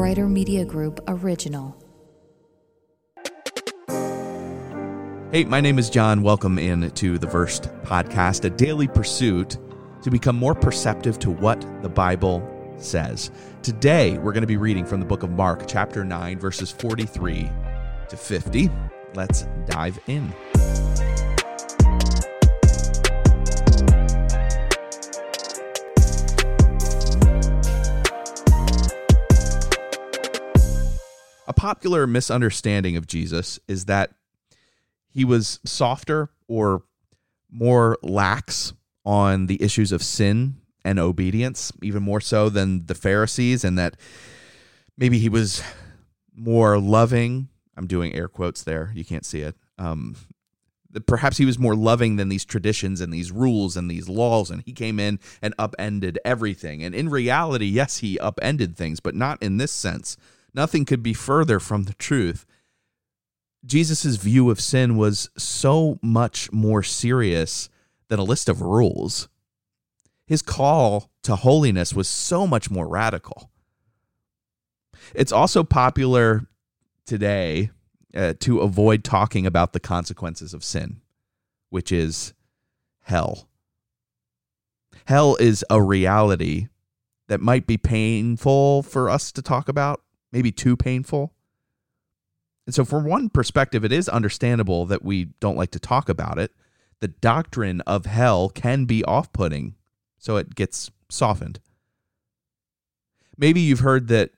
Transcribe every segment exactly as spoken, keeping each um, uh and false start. Brighter Media Group original. Hey, my name is John. Welcome in to the Verse podcast, a daily pursuit to become more perceptive to what the Bible says. Today, we're going to be reading from the book of Mark, chapter nine, verses forty-three to fifty. Let's dive in. A popular misunderstanding of Jesus is that he was softer or more lax on the issues of sin and obedience, even more so than the Pharisees, and that maybe he was more loving. I'm doing air quotes there. You can't see it. Um, perhaps he was more loving than these traditions and these rules and these laws, and he came in and upended everything. And in reality, yes, he upended things, but not in this sense. Nothing could be further from the truth. Jesus' view of sin was so much more serious than a list of rules. His call to holiness was so much more radical. It's also popular today uh, to avoid talking about the consequences of sin, which is hell. Hell is a reality that might be painful for us to talk about, maybe too painful. And so from one perspective, it is understandable that we don't like to talk about it. The doctrine of hell can be off-putting, so it gets softened. Maybe you've heard that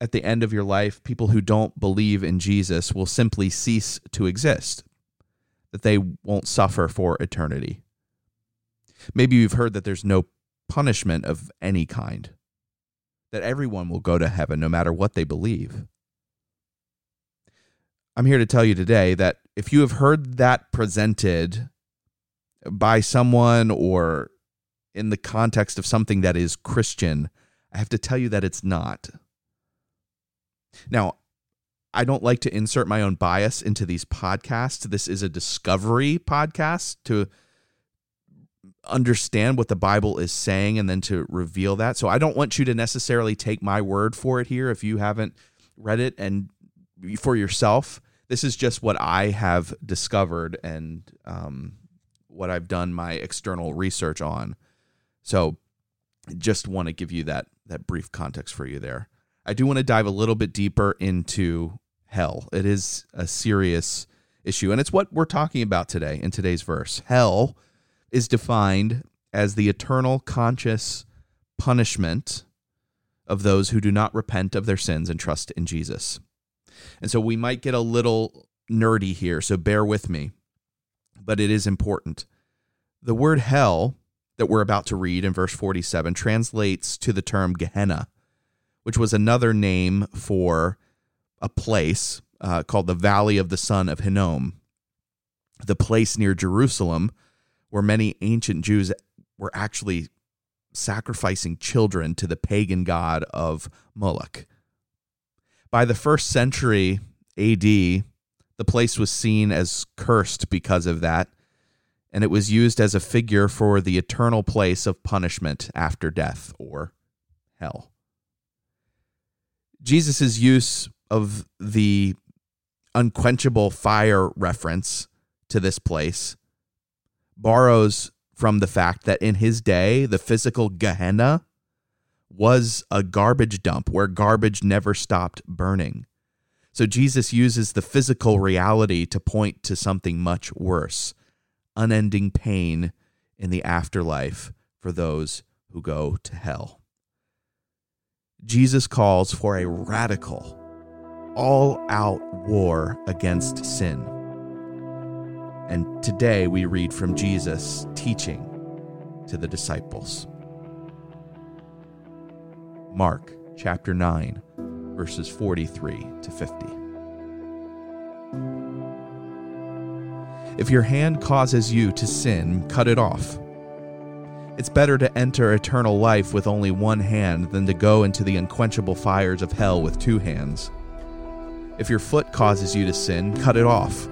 at the end of your life, people who don't believe in Jesus will simply cease to exist, that they won't suffer for eternity. Maybe you've heard that there's no punishment of any kind, that everyone will go to heaven no matter what they believe. I'm here to tell you today that if you have heard that presented by someone or in the context of something that is Christian, I have to tell you that it's not. Now, I don't like to insert my own bias into these podcasts. This is a discovery podcast to understand what the Bible is saying and then to reveal that. So I don't want you to necessarily take my word for it here if you haven't read it and for yourself. This is just what I have discovered and um, what I've done my external research on. So just want to give you that that brief context for you there. I do want to dive a little bit deeper into hell. It is a serious issue, and it's what we're talking about today in today's verse. Hell is defined as the eternal conscious punishment of those who do not repent of their sins and trust in Jesus. And so we might get a little nerdy here, so bear with me, but it is important. The word hell that we're about to read in verse forty-seven translates to the term Gehenna, which was another name for a place uh, called the Valley of the Son of Hinnom, the place near Jerusalem where many ancient Jews were actually sacrificing children to the pagan god of Moloch. By the first century A D, the place was seen as cursed because of that, and it was used as a figure for the eternal place of punishment after death, or hell. Jesus' use of the unquenchable fire reference to this place borrows from the fact that in his day, the physical Gehenna was a garbage dump where garbage never stopped burning. So Jesus uses the physical reality to point to something much worse, unending pain in the afterlife for those who go to hell. Jesus calls for a radical, all-out war against sin. And today we read from Jesus teaching to the disciples. Mark chapter nine, verses forty-three to fifty. If your hand causes you to sin, cut it off. It's better to enter eternal life with only one hand than to go into the unquenchable fires of hell with two hands. If your foot causes you to sin, cut it off.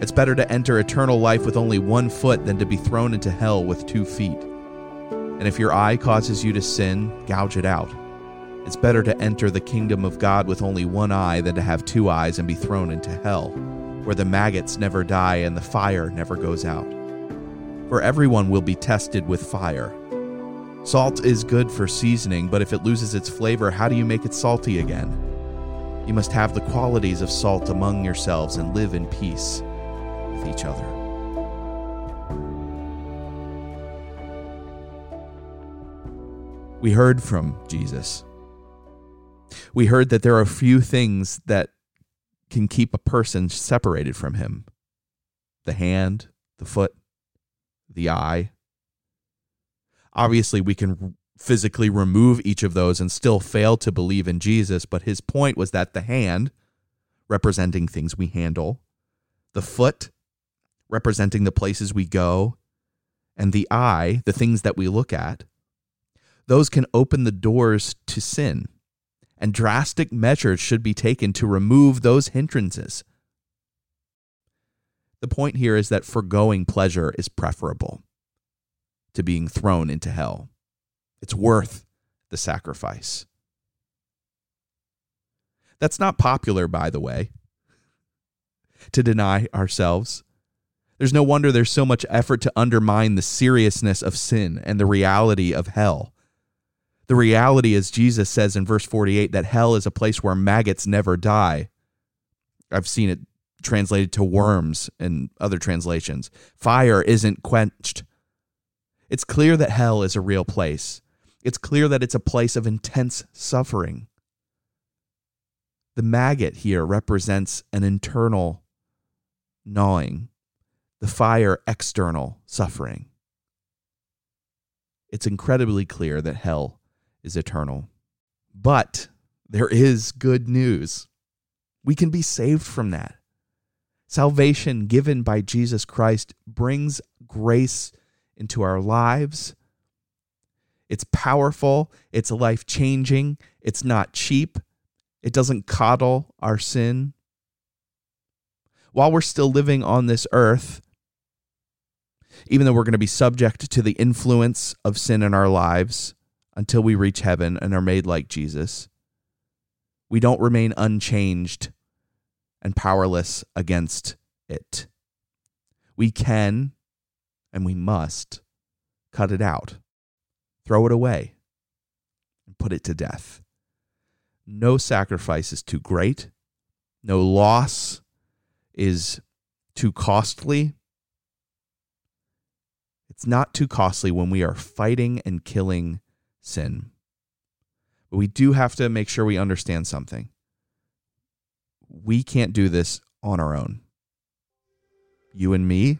It's better to enter eternal life with only one foot than to be thrown into hell with two feet. And if your eye causes you to sin, gouge it out. It's better to enter the kingdom of God with only one eye than to have two eyes and be thrown into hell, where the maggots never die and the fire never goes out. For everyone will be tested with fire. Salt is good for seasoning, but if it loses its flavor, how do you make it salty again? You must have the qualities of salt among yourselves and live in peace with each other. We heard from Jesus. We heard that there are few things that can keep a person separated from him. The hand, the foot, the eye. Obviously, we can physically remove each of those and still fail to believe in Jesus, but his point was that the hand, representing things we handle, the foot, representing the places we go, and the eye, the things that we look at, those can open the doors to sin, and drastic measures should be taken to remove those hindrances. The point here is that foregoing pleasure is preferable to being thrown into hell. It's worth the sacrifice. That's not popular, by the way, to deny ourselves. There's no wonder there's so much effort to undermine the seriousness of sin and the reality of hell. The reality, as Jesus says in verse forty-eight, that hell is a place where maggots never die. I've seen it translated to worms in other translations. Fire isn't quenched. It's clear that hell is a real place. It's clear that it's a place of intense suffering. The maggot here represents an internal gnawing, the fire external suffering. It's incredibly clear that hell is eternal. But there is good news. We can be saved from that. Salvation given by Jesus Christ brings grace into our lives. It's powerful. It's life-changing. It's not cheap. It doesn't coddle our sin. While we're still living on this earth, even though we're going to be subject to the influence of sin in our lives until we reach heaven and are made like Jesus, we don't remain unchanged and powerless against it. We can and we must cut it out, throw it away, and put it to death. No sacrifice is too great. No loss is too costly. It's not too costly when we are fighting and killing sin. But we do have to make sure we understand something. We can't do this on our own. You and me,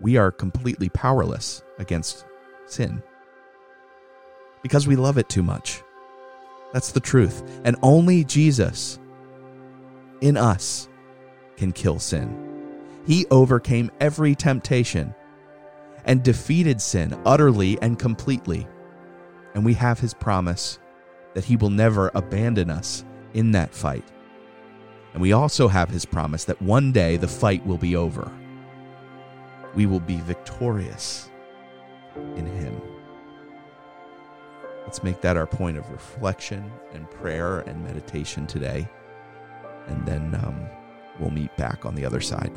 we are completely powerless against sin because we love it too much. That's the truth. And only Jesus in us can kill sin. He overcame every temptation and defeated sin utterly and completely. And we have his promise that he will never abandon us in that fight. And we also have his promise that one day the fight will be over. We will be victorious in him. Let's make that our point of reflection and prayer and meditation today. And then um, we'll meet back on the other side.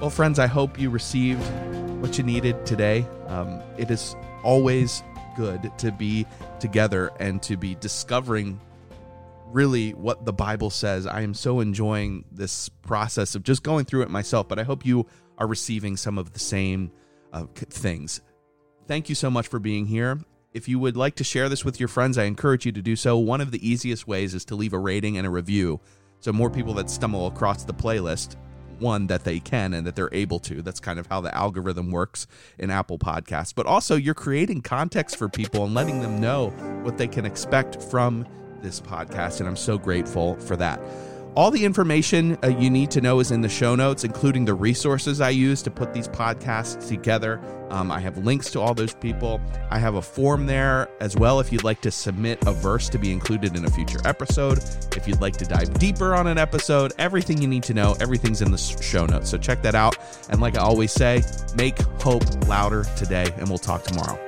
Well, friends, I hope you received what you needed today. Um, it is always good to be together and to be discovering really what the Bible says. I am so enjoying this process of just going through it myself, but I hope you are receiving some of the same uh, things. Thank you so much for being here. If you would like to share this with your friends, I encourage you to do so. One of the easiest ways is to leave a rating and a review, so more people that stumble across the playlist, one, that they can and that they're able to. That's kind of how the algorithm works in Apple Podcasts. But also, you're creating context for people and letting them know what they can expect from this podcast, and I'm so grateful for that. All the information uh, you need to know is in the show notes, including the resources I use to put these podcasts together. Um, I have links to all those people. I have a form there as well if you'd like to submit a verse to be included in a future episode. If you'd like to dive deeper on an episode, everything you need to know, everything's in the show notes. So check that out. And like I always say, make hope louder today, and we'll talk tomorrow.